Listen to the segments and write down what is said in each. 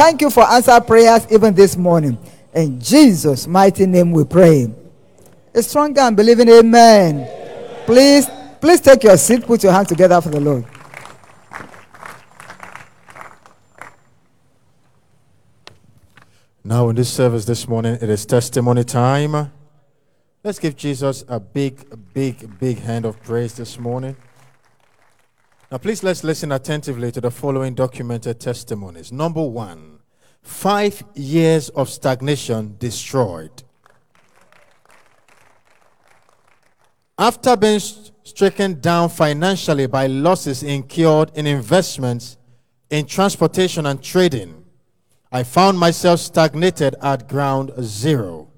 Thank you for answered prayers even this morning. In Jesus' mighty name we pray. A stronger and believing amen. Amen. Please take your seat. Put your hands together for the Lord. Now in this service this morning, it is testimony time. Let's give Jesus a big hand of praise this morning. Now please let's listen attentively to the following documented testimonies. Number 1, 5 years of stagnation destroyed. After being stricken down financially by losses incurred in investments in transportation and trading, I found myself stagnated at ground zero,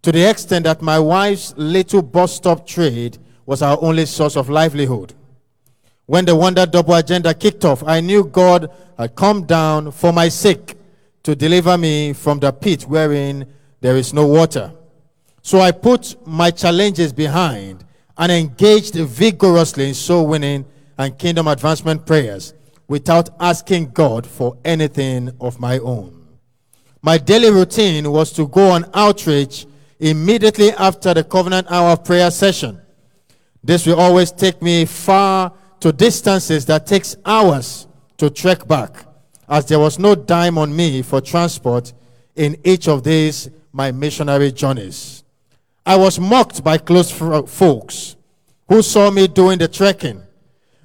to the extent that my wife's little bus stop trade was our only source of livelihood. When the Wonder Double Agenda kicked off, I knew God had come down for my sake to deliver me from the pit wherein there is no water. So I put my challenges behind and engaged vigorously in soul winning and kingdom advancement prayers without asking God for anything of my own. My daily routine was to go on outreach immediately after the covenant hour of prayer session. This will always take me far to distances that takes hours to trek back, as there was no dime on me for transport in each of these my missionary journeys. I was mocked by close folks who saw me doing the trekking.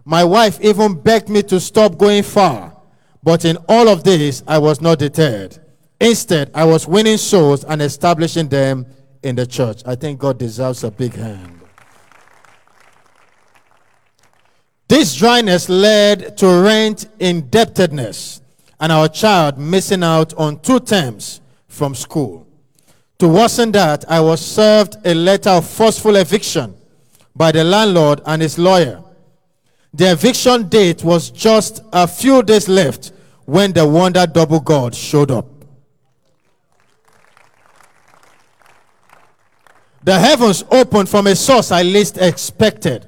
My wife even begged me to stop going far, but in all of this, I was not deterred. Instead, I was winning souls and establishing them in the church. I think God deserves a big hand. This dryness led to rent indebtedness and our child missing out on 2 terms from school. To worsen that, I was served a letter of forceful eviction by the landlord and his lawyer. The eviction date was just a few days left when the Wonder Double God showed up. The heavens opened from a source I least expected.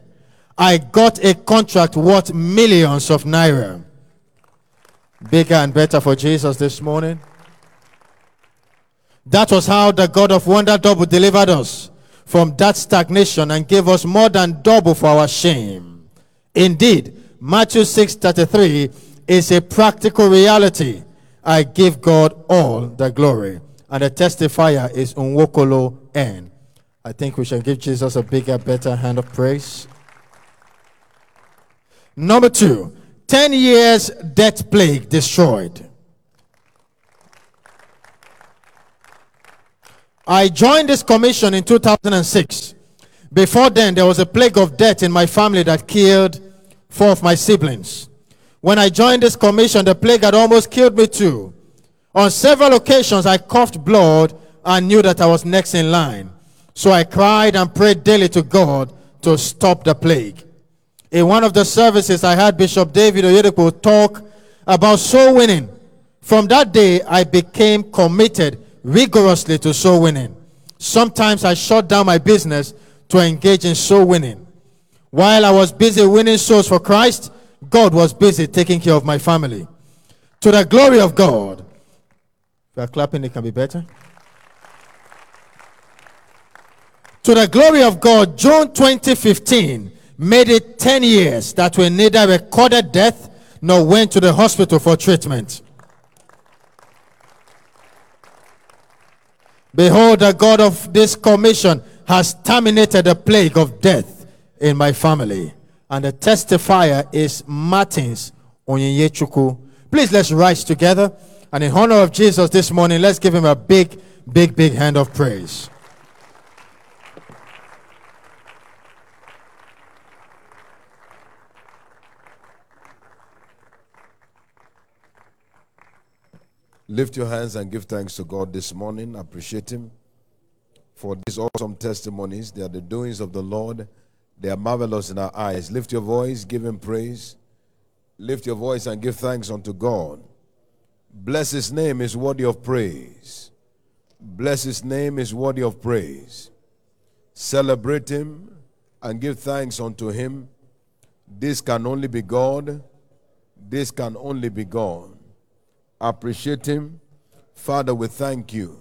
I got a contract worth millions of naira. Bigger and better for Jesus this morning. That was how the God of Wonder Double delivered us from that stagnation and gave us more than double for our shame. Indeed, Matthew 6:33 is a practical reality. I give God all the glory. And the testifier is Onwokolo N. I think we shall give Jesus a bigger, better hand of praise. Number 2, 10 years death plague destroyed. I joined this commission in 2006. Before then, there was a plague of death in my family that killed 4 of my siblings. When I joined this commission, the plague had almost killed me too. On several occasions, I coughed blood and knew that I was next in line. So I cried and prayed daily to God to stop the plague. In one of the services, I heard Bishop David Oyedepo talk about soul winning. From that day, I became committed rigorously to soul winning. Sometimes I shut down my business to engage in soul winning. While I was busy winning souls for Christ, God was busy taking care of my family. To the glory of God. If you are clapping, it can be better. To the glory of God, June 2015 made it 10 years that we neither recorded death nor went to the hospital for treatment. Behold, the God of this commission has terminated the plague of death in my family. And the testifier is Martins Onyechukwu. Please let's rise together. And in honor of Jesus this morning, let's give him a big hand of praise. Lift your hands and give thanks to God this morning. Appreciate him for these awesome testimonies. They are the doings of the Lord. They are marvelous in our eyes. Lift your voice, give him praise. Lift your voice and give thanks unto God. Bless his name, is worthy of praise. Bless his name, is worthy of praise. Celebrate him and give thanks unto him. This can only be God. This can only be God. appreciate him. Father, we thank you.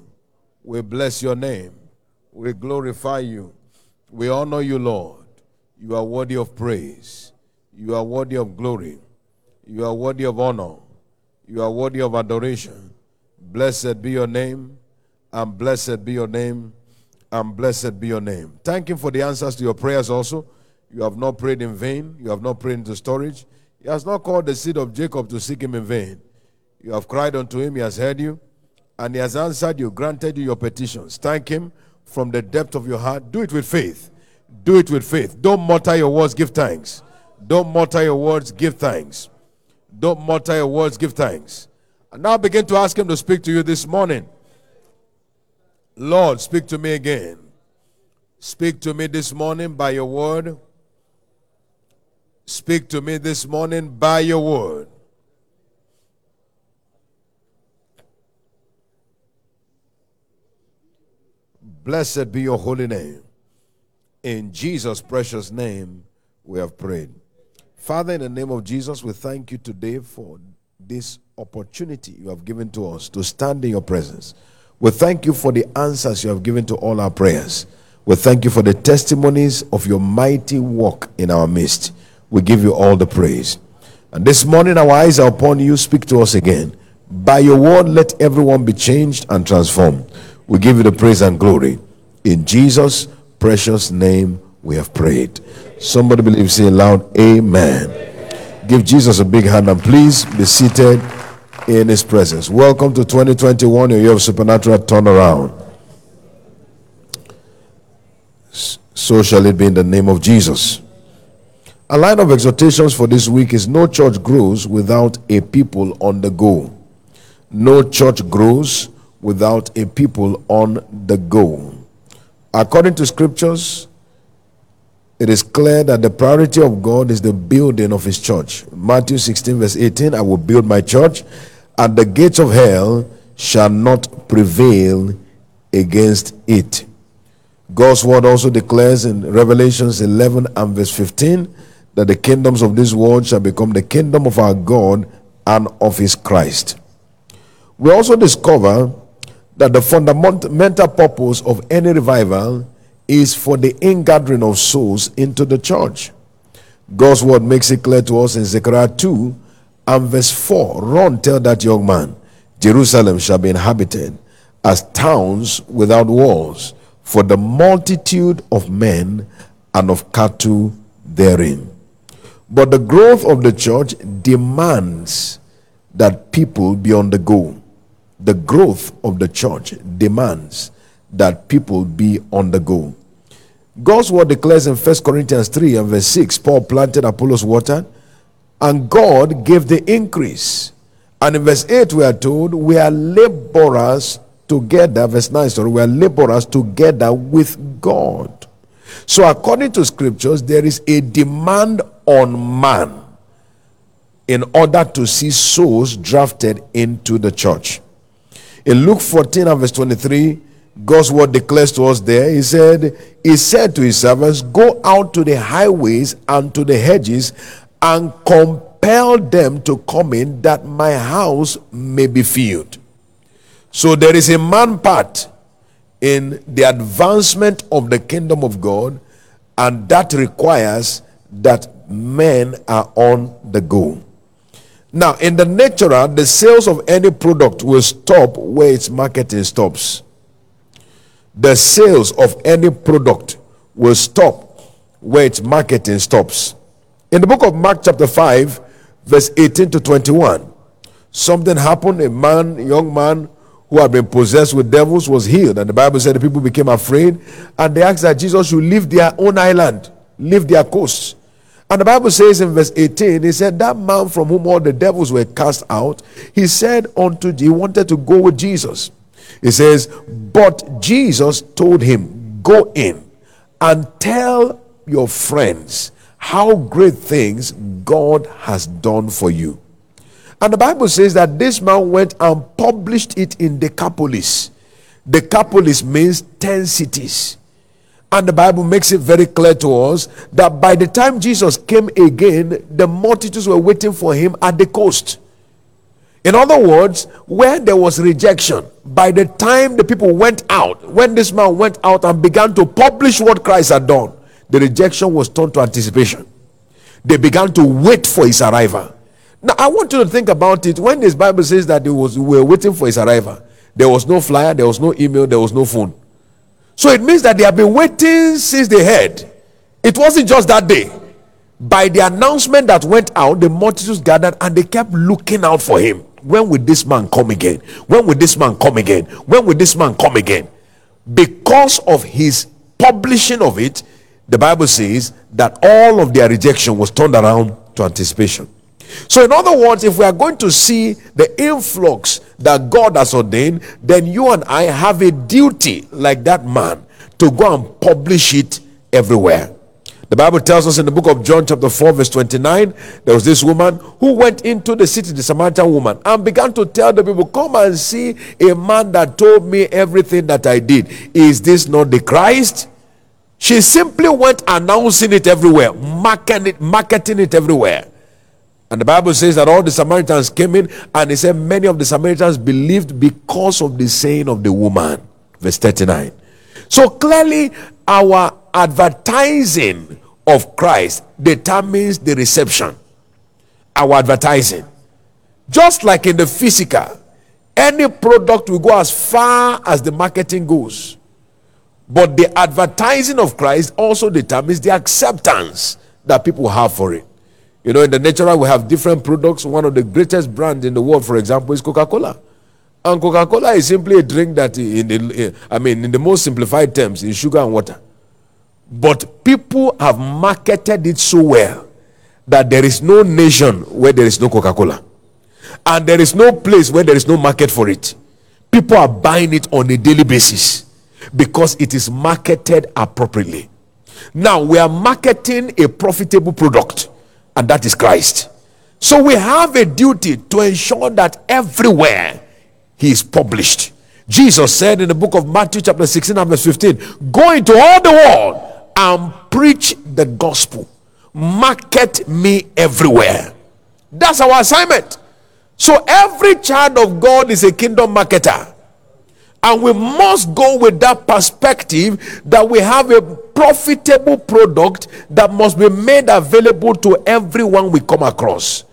We bless your name. We glorify you. We honor you, Lord. You are worthy of praise. You are worthy of glory. You are worthy of honor. You are worthy of adoration. Blessed be your name, and blessed be your name, and blessed be your name. Thank him for the answers to your prayers also. You have not prayed in vain. You have not prayed into storage. He has not called the seed of Jacob to seek him in vain. You have cried unto him. He has heard you, and he has answered you, granted you your petitions. Thank him from the depth of your heart. Do it with faith. Do it with faith. Don't mutter your words. Give thanks. Don't mutter your words. Give thanks. Don't mutter your words. Give thanks. And now begin to ask him to speak to you this morning. Lord, speak to me again. Speak to me this morning by your word. Speak to me this morning by your word. Blessed be your holy name. In Jesus' precious name, we have prayed. Father, in the name of Jesus, we thank you today for this opportunity you have given to us to stand in your presence. We thank you for the answers you have given to all our prayers. We thank you for the testimonies of your mighty work in our midst. We give you all the praise. And this morning, our eyes are upon you. Speak to us again. By your word, let everyone be changed and transformed. We give you the praise and glory. In Jesus' precious name, we have prayed. Somebody believe, say aloud, amen. Amen. Give Jesus a big hand and please be seated in his presence. Welcome to 2021, your year of supernatural turnaround. So shall it be in the name of Jesus. A line of exhortations for this week is no church grows without a people on the go. No church grows without a people on the go. According to scriptures, it is clear that the priority of God is the building of his church. Matthew 16 verse 18, I will build my church, and the gates of hell shall not prevail against it. God's word also declares in Revelations 11 and verse 15, that the kingdoms of this world shall become the kingdom of our God and of his Christ. We also discover that the fundamental purpose of any revival is for the ingathering of souls into the church. God's word makes it clear to us in Zechariah 2 and verse 4. Run, tell that young man, Jerusalem shall be inhabited as towns without walls, for the multitude of men and of cattle therein. But the growth of the church demands that people be on the go. The growth of the church demands that people be on the go. God's word declares in 1 Corinthians 3 and verse 6, Paul planted, Apollos watered, and God gave the increase. And in verse 8 we are told, we are laborers together, verse 9, sorry, we are laborers together with God. So according to scriptures, there is a demand on man in order to see souls drafted into the church. In Luke 14 and verse 23, God's word declares to us there, he said to his servants, go out to the highways and to the hedges and compel them to come in, that my house may be filled. So there is a man part in the advancement of the kingdom of God, and that requires that men are on the go. Now, in the natural, the sales of any product will stop where its marketing stops. The sales of any product will stop where its marketing stops. In the book of Mark chapter 5, verse 18 to 21, something happened. A young man who had been possessed with devils was healed. And the Bible said the people became afraid, and they asked that Jesus should leave their own island, leave their coast. And the Bible says in verse 18, he said, that man from whom all the devils were cast out, he said unto, he wanted to go with Jesus. He says, but Jesus told him, go in and tell your friends how great things God has done for you. And the Bible says that this man went and published it in Decapolis. Decapolis means 10 cities. And the Bible makes it very clear to us that by the time Jesus came again, the multitudes were waiting for him at the coast. In other words, where there was rejection, by the time the people went out, when this man went out and began to publish what Christ had done, the rejection was turned to anticipation. They began to wait for his arrival. Now, I want you to think about it. When this Bible says that we were waiting for his arrival, there was no flyer, there was no email, there was no phone. So it means that they have been waiting since they heard. It wasn't just that day. By the announcement that went out, the multitudes gathered and they kept looking out for him. When will this man come again? When will this man come again? When will this man come again? Because of his publishing of it, the Bible says that all of their rejection was turned around to anticipation. So in other words, if we are going to see the influx that God has ordained, then you and I have a duty like that man to go and publish it everywhere. The Bible tells us in the book of John chapter 4 verse 29, there was this woman who went into the city, the Samaritan woman, and began to tell the people, come and see a man that told me everything that I did. Is this not the Christ? She simply went announcing it everywhere, marketing it everywhere. And the Bible says that all the Samaritans came in, and they said many of the Samaritans believed because of the saying of the woman. Verse 39. So clearly, our advertising of Christ determines the reception. Our advertising. Just like in the physical, any product will go as far as the marketing goes. But the advertising of Christ also determines the acceptance that people have for it. You know, in the natural, we have different products. One of the greatest brands in the world, for example, is Coca-Cola. And Coca-Cola is simply a drink that, in the most simplified terms, is sugar and water. But people have marketed it so well that there is no nation where there is no Coca-Cola. And there is no place where there is no market for it. People are buying it on a daily basis because it is marketed appropriately. Now, we are marketing a profitable product. And that is Christ. So we have a duty to ensure that everywhere he is published. Jesus said in the book of Matthew chapter 16 and verse 15, go into all the world and preach the gospel. Market me everywhere. That's our assignment. So every child of God is a kingdom marketer. And we must go with that perspective that we have a profitable product that must be made available to everyone we come across.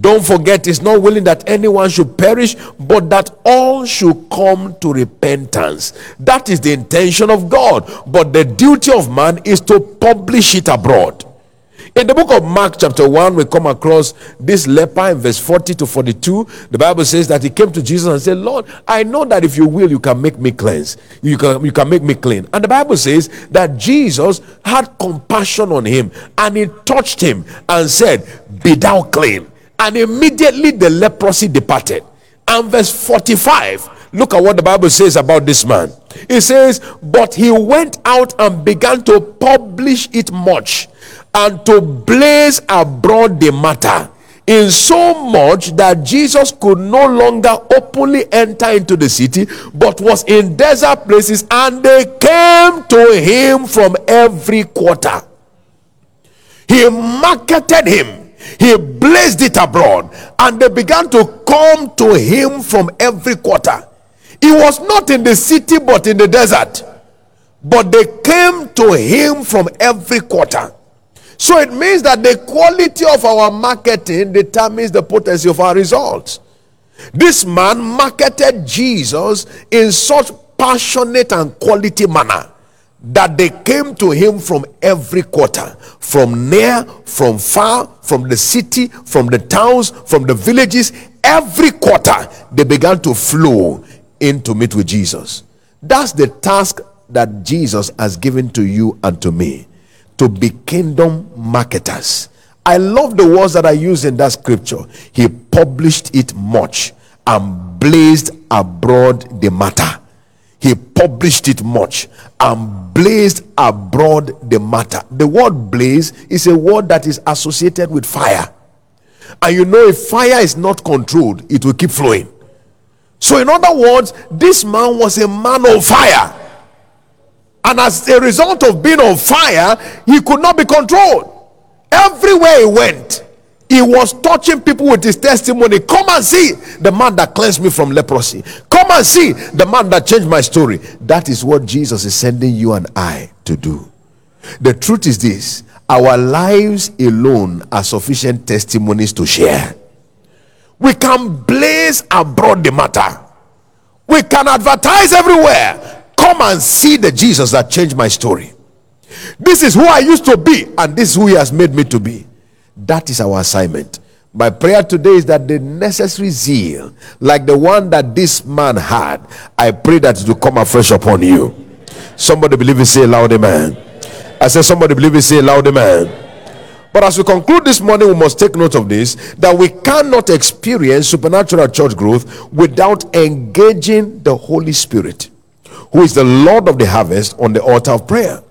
Don't forget, it's not willing that anyone should perish, but that all should come to repentance. That is the intention of God. But the duty of man is to publish it abroad. In the book of Mark chapter 1, we come across this leper in verse 40 to 42. The Bible says that he came to Jesus and said, Lord, I know that if you will, you can make me cleanse. You can make me clean. And the Bible says that Jesus had compassion on him and he touched him and said, be thou clean. And immediately the leprosy departed. And verse 45, look at what the Bible says about this man. It says, but he went out and began to publish it much, and to blaze abroad the matter, in so much that Jesus could no longer openly enter into the city, but was in desert places, and they came to him from every quarter. He marketed him. He blazed it abroad, and they began to come to him from every quarter. He was not in the city, but in the desert. But they came to him from every quarter. So it means that the quality of our marketing determines the potency of our results. This man marketed Jesus in such passionate and quality manner that they came to him from every quarter, from near, from far, from the city, from the towns, from the villages. Every quarter, they began to flow in to meet with Jesus. That's the task that Jesus has given to you and to me. To be kingdom marketers. I love the words that I use in that scripture. He published it much and blazed abroad the matter. He published it much and blazed abroad the matter. The word blaze is a word that is associated with fire. And you know, if fire is not controlled, it will keep flowing. So in other words, this man was a man of fire. And as a result of being on fire, he could not be controlled. Everywhere he went, He was touching people with his testimony. Come and see the man that cleansed me from leprosy. Come and see the man that changed my story. That is what Jesus is sending you and I to do. The truth is this: our lives alone are sufficient testimonies to share. We can blaze abroad the matter. We can advertise everywhere. Come and see the Jesus that changed my story. This is who I used to be, and this is who he has made me to be. That is our assignment. My prayer today is that the necessary zeal, like the one that this man had, I pray that it will come afresh upon you. Somebody believe it, say loud amen. I said somebody believe it, say loud amen. But as we conclude this morning, we must take note of this, that we cannot experience supernatural church growth without engaging the Holy Spirit, who is the Lord of the harvest, on the altar of prayer.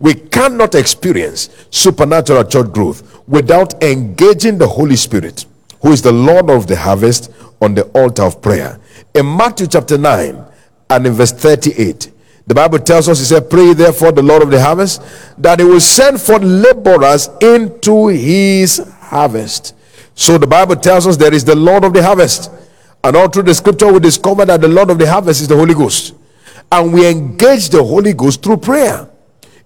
We cannot experience supernatural church growth without engaging the Holy Spirit, who is the Lord of the harvest, on the altar of prayer. In Matthew chapter 9 and in verse 38, the Bible tells us, he said, pray therefore the Lord of the harvest, that he will send forth laborers into his harvest. So the Bible tells us there is the Lord of the harvest. And all through the scripture we discover that the Lord of the harvest is the Holy Ghost. And we engage the Holy Ghost through prayer.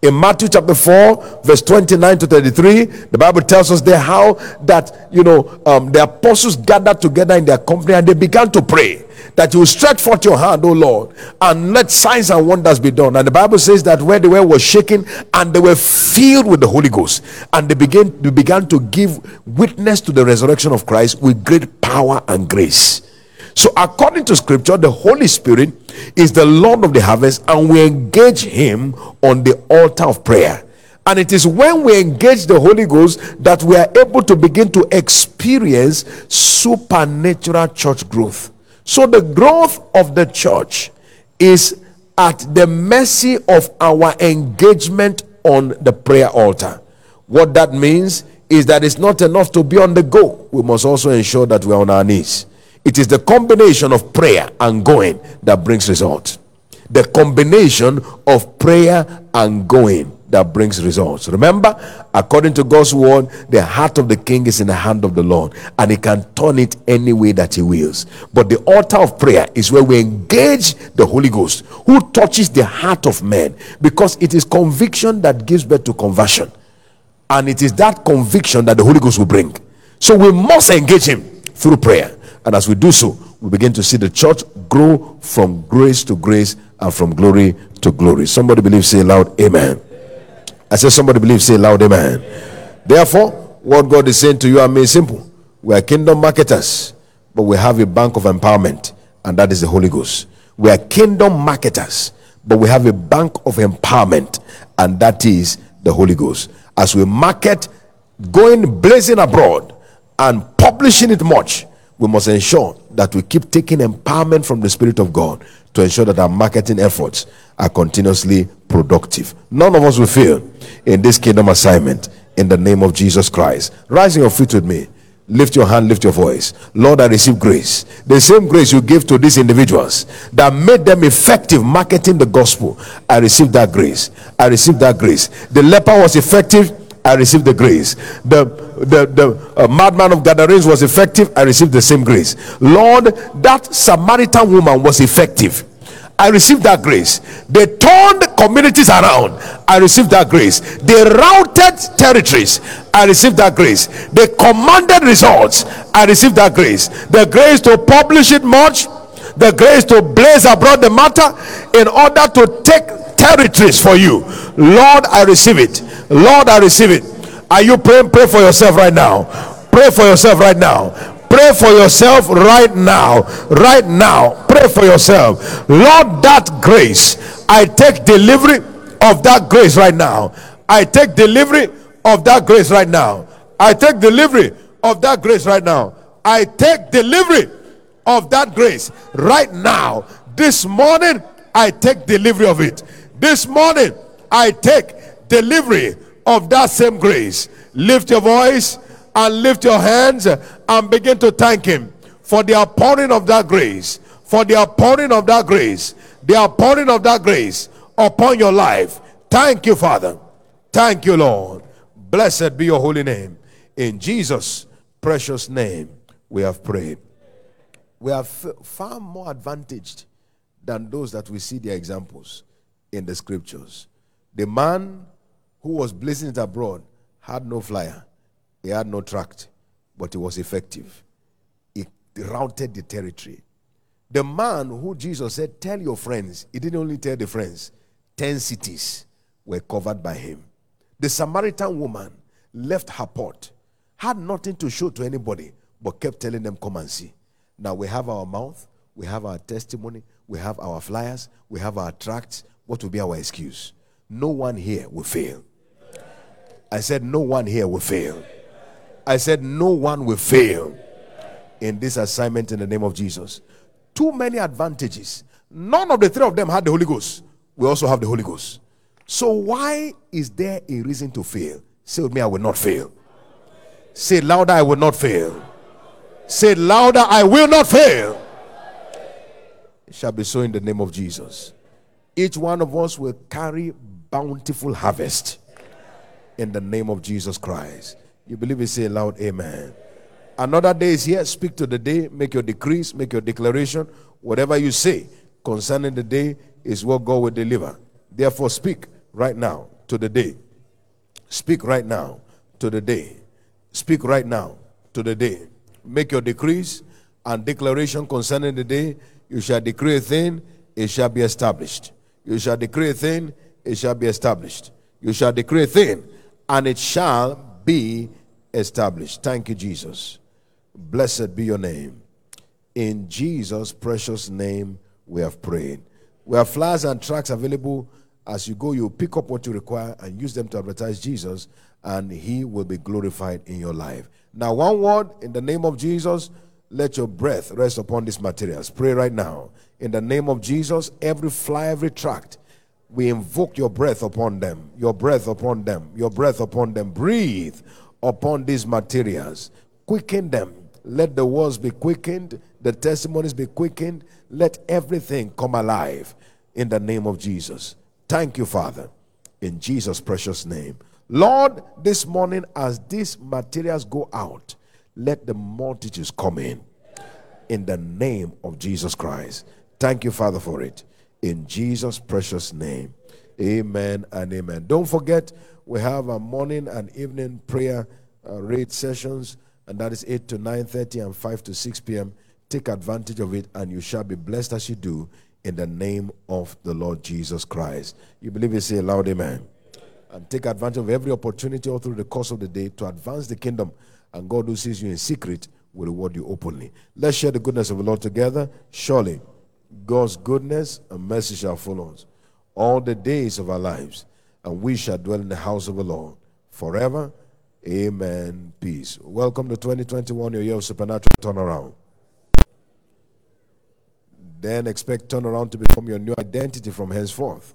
In Matthew chapter 4, verse 29 to 33, the Bible tells us there how that, the apostles gathered together in their company and they began to pray, that you will stretch forth your hand, O Lord, and let signs and wonders be done. And the Bible says that where they were shaken, and they were filled with the Holy Ghost, and they began to give witness to the resurrection of Christ with great power and grace. So according to scripture, the Holy Spirit is the Lord of the harvest, and we engage him on the altar of prayer. And it is when we engage the Holy Ghost that we are able to begin to experience supernatural church growth. So the growth of the church is at the mercy of our engagement on the prayer altar. What that means is that it's not enough to be on the go. We must also ensure that we are on our knees. It is the combination of prayer and going that brings results. The combination of prayer and going that brings results. Remember, according to God's word, the heart of the king is in the hand of the Lord, and he can turn it any way that he wills. But the altar of prayer is where we engage the Holy Ghost, who touches the heart of man, because it is conviction that gives birth to conversion, and it is that conviction that the Holy Ghost will bring. So we must engage him through prayer, and as we do so, we begin to see the church grow from grace to grace and from glory to glory. Somebody believe, say loud amen. I said somebody believe, say loud amen. Therefore, what God is saying to you and me is simple. We are kingdom marketers, but we have a bank of empowerment, and that is the Holy Ghost. We are kingdom marketers, but we have a bank of empowerment, and that is the Holy Ghost. As we market, going blazing abroad and publishing it much, we must ensure that we keep taking empowerment from the Spirit of God to ensure that our marketing efforts are continuously productive. None of us will fail in this kingdom assignment, in the name of Jesus Christ. Rise on your feet with me. Lift your hand, lift your voice. Lord, I receive grace. The same grace you gave to these individuals that made them effective marketing the gospel. I receive that grace. I receive that grace. The leper was effective. I received the grace. The madman of Gadarenes was effective. I received the same grace. Lord, that Samaritan woman was effective. I received that grace. They turned communities around. I received that grace. They routed territories. I received that grace. They commanded results. I received that grace. The grace to publish it much, the grace to blaze abroad the matter in order to take territories for you. Lord, I receive it. Lord, I receive it. Are you praying? Pray for yourself right now. Pray for yourself right now. Pray for yourself right now. Right now. Pray for yourself. Lord, that grace. I take delivery of that grace right now. I take delivery of that grace right now. I take delivery of that grace right now. I take delivery of that grace right now. This morning, I take delivery of it. This morning, I take delivery of that same grace. Lift your voice and lift your hands and begin to thank him for the outpouring of that grace, for the outpouring of that grace, the outpouring of that grace upon your life. Thank you, Father. Thank you, Lord. Blessed be your holy name. In Jesus' precious name we have prayed. We are far more advantaged than those that we see their examples in the scriptures. The man who was blazing it abroad had no flyer. He had no tract, but he was effective. He routed the territory. The man who Jesus said, tell your friends, he didn't only tell the friends, 10 cities were covered by him. The Samaritan woman left her pot, had nothing to show to anybody, but kept telling them, come and see. Now we have our mouth, we have our testimony, we have our flyers, we have our tracts. What will be our excuse? No one here will fail. I said, no one here will fail. I said, no one will fail in this assignment in the name of Jesus. Too many advantages. None of the three of them had the Holy Ghost. We also have the Holy Ghost. So why is there a reason to fail? Say with me, I will not fail. Say louder, I will not fail. Say louder, I will not fail. It shall be so in the name of Jesus. Each one of us will carry bountiful harvest in the name of Jesus Christ. You believe it? Say loud, amen. Another day is here. Speak to the day. Make your decrees. Make your declaration. Whatever you say concerning the day is what God will deliver. Therefore, speak right now to the day. Speak right now to the day. Speak right now to the day. Make your decrees and declaration concerning the day. You shall decree a thing, it shall be established. You shall decree a thing, it shall be established. You shall decree a thing, and it shall be established. Thank you, Jesus. Blessed be your name. In Jesus' precious name, we have prayed. We have flyers and tracts available. As you go, you pick up what you require and use them to advertise Jesus, and he will be glorified in your life. Now, one word in the name of Jesus. Let your breath rest upon these materials. Pray right now. In the name of Jesus, every fly, every tract, we invoke your breath upon them, your breath upon them, your breath upon them. Breathe upon these materials. Quicken them. Let the words be quickened, the testimonies be quickened. Let everything come alive in the name of Jesus. Thank you, Father, in Jesus' precious name. Lord, this morning as these materials go out, let the multitudes come in the name of Jesus Christ. Thank you, Father, for it. In Jesus' precious name, amen and amen. Don't forget, we have a morning and evening prayer rate sessions, and that is 8 to 9:30 and 5 to 6 p.m. Take advantage of it, and you shall be blessed as you do in the name of the Lord Jesus Christ. You believe it? Say loud, amen. And take advantage of every opportunity all through the course of the day to advance the kingdom. And God who sees you in secret will reward you openly. Let's share the goodness of the Lord together. Surely, God's goodness and mercy shall follow us all the days of our lives, and we shall dwell in the house of the Lord forever. Amen. Peace. Welcome to 2021, your year of supernatural turnaround. Then expect turnaround to become your new identity from henceforth.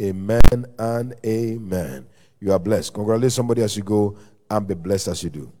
Amen and amen. You are blessed. Congratulate somebody as you go and be blessed as you do.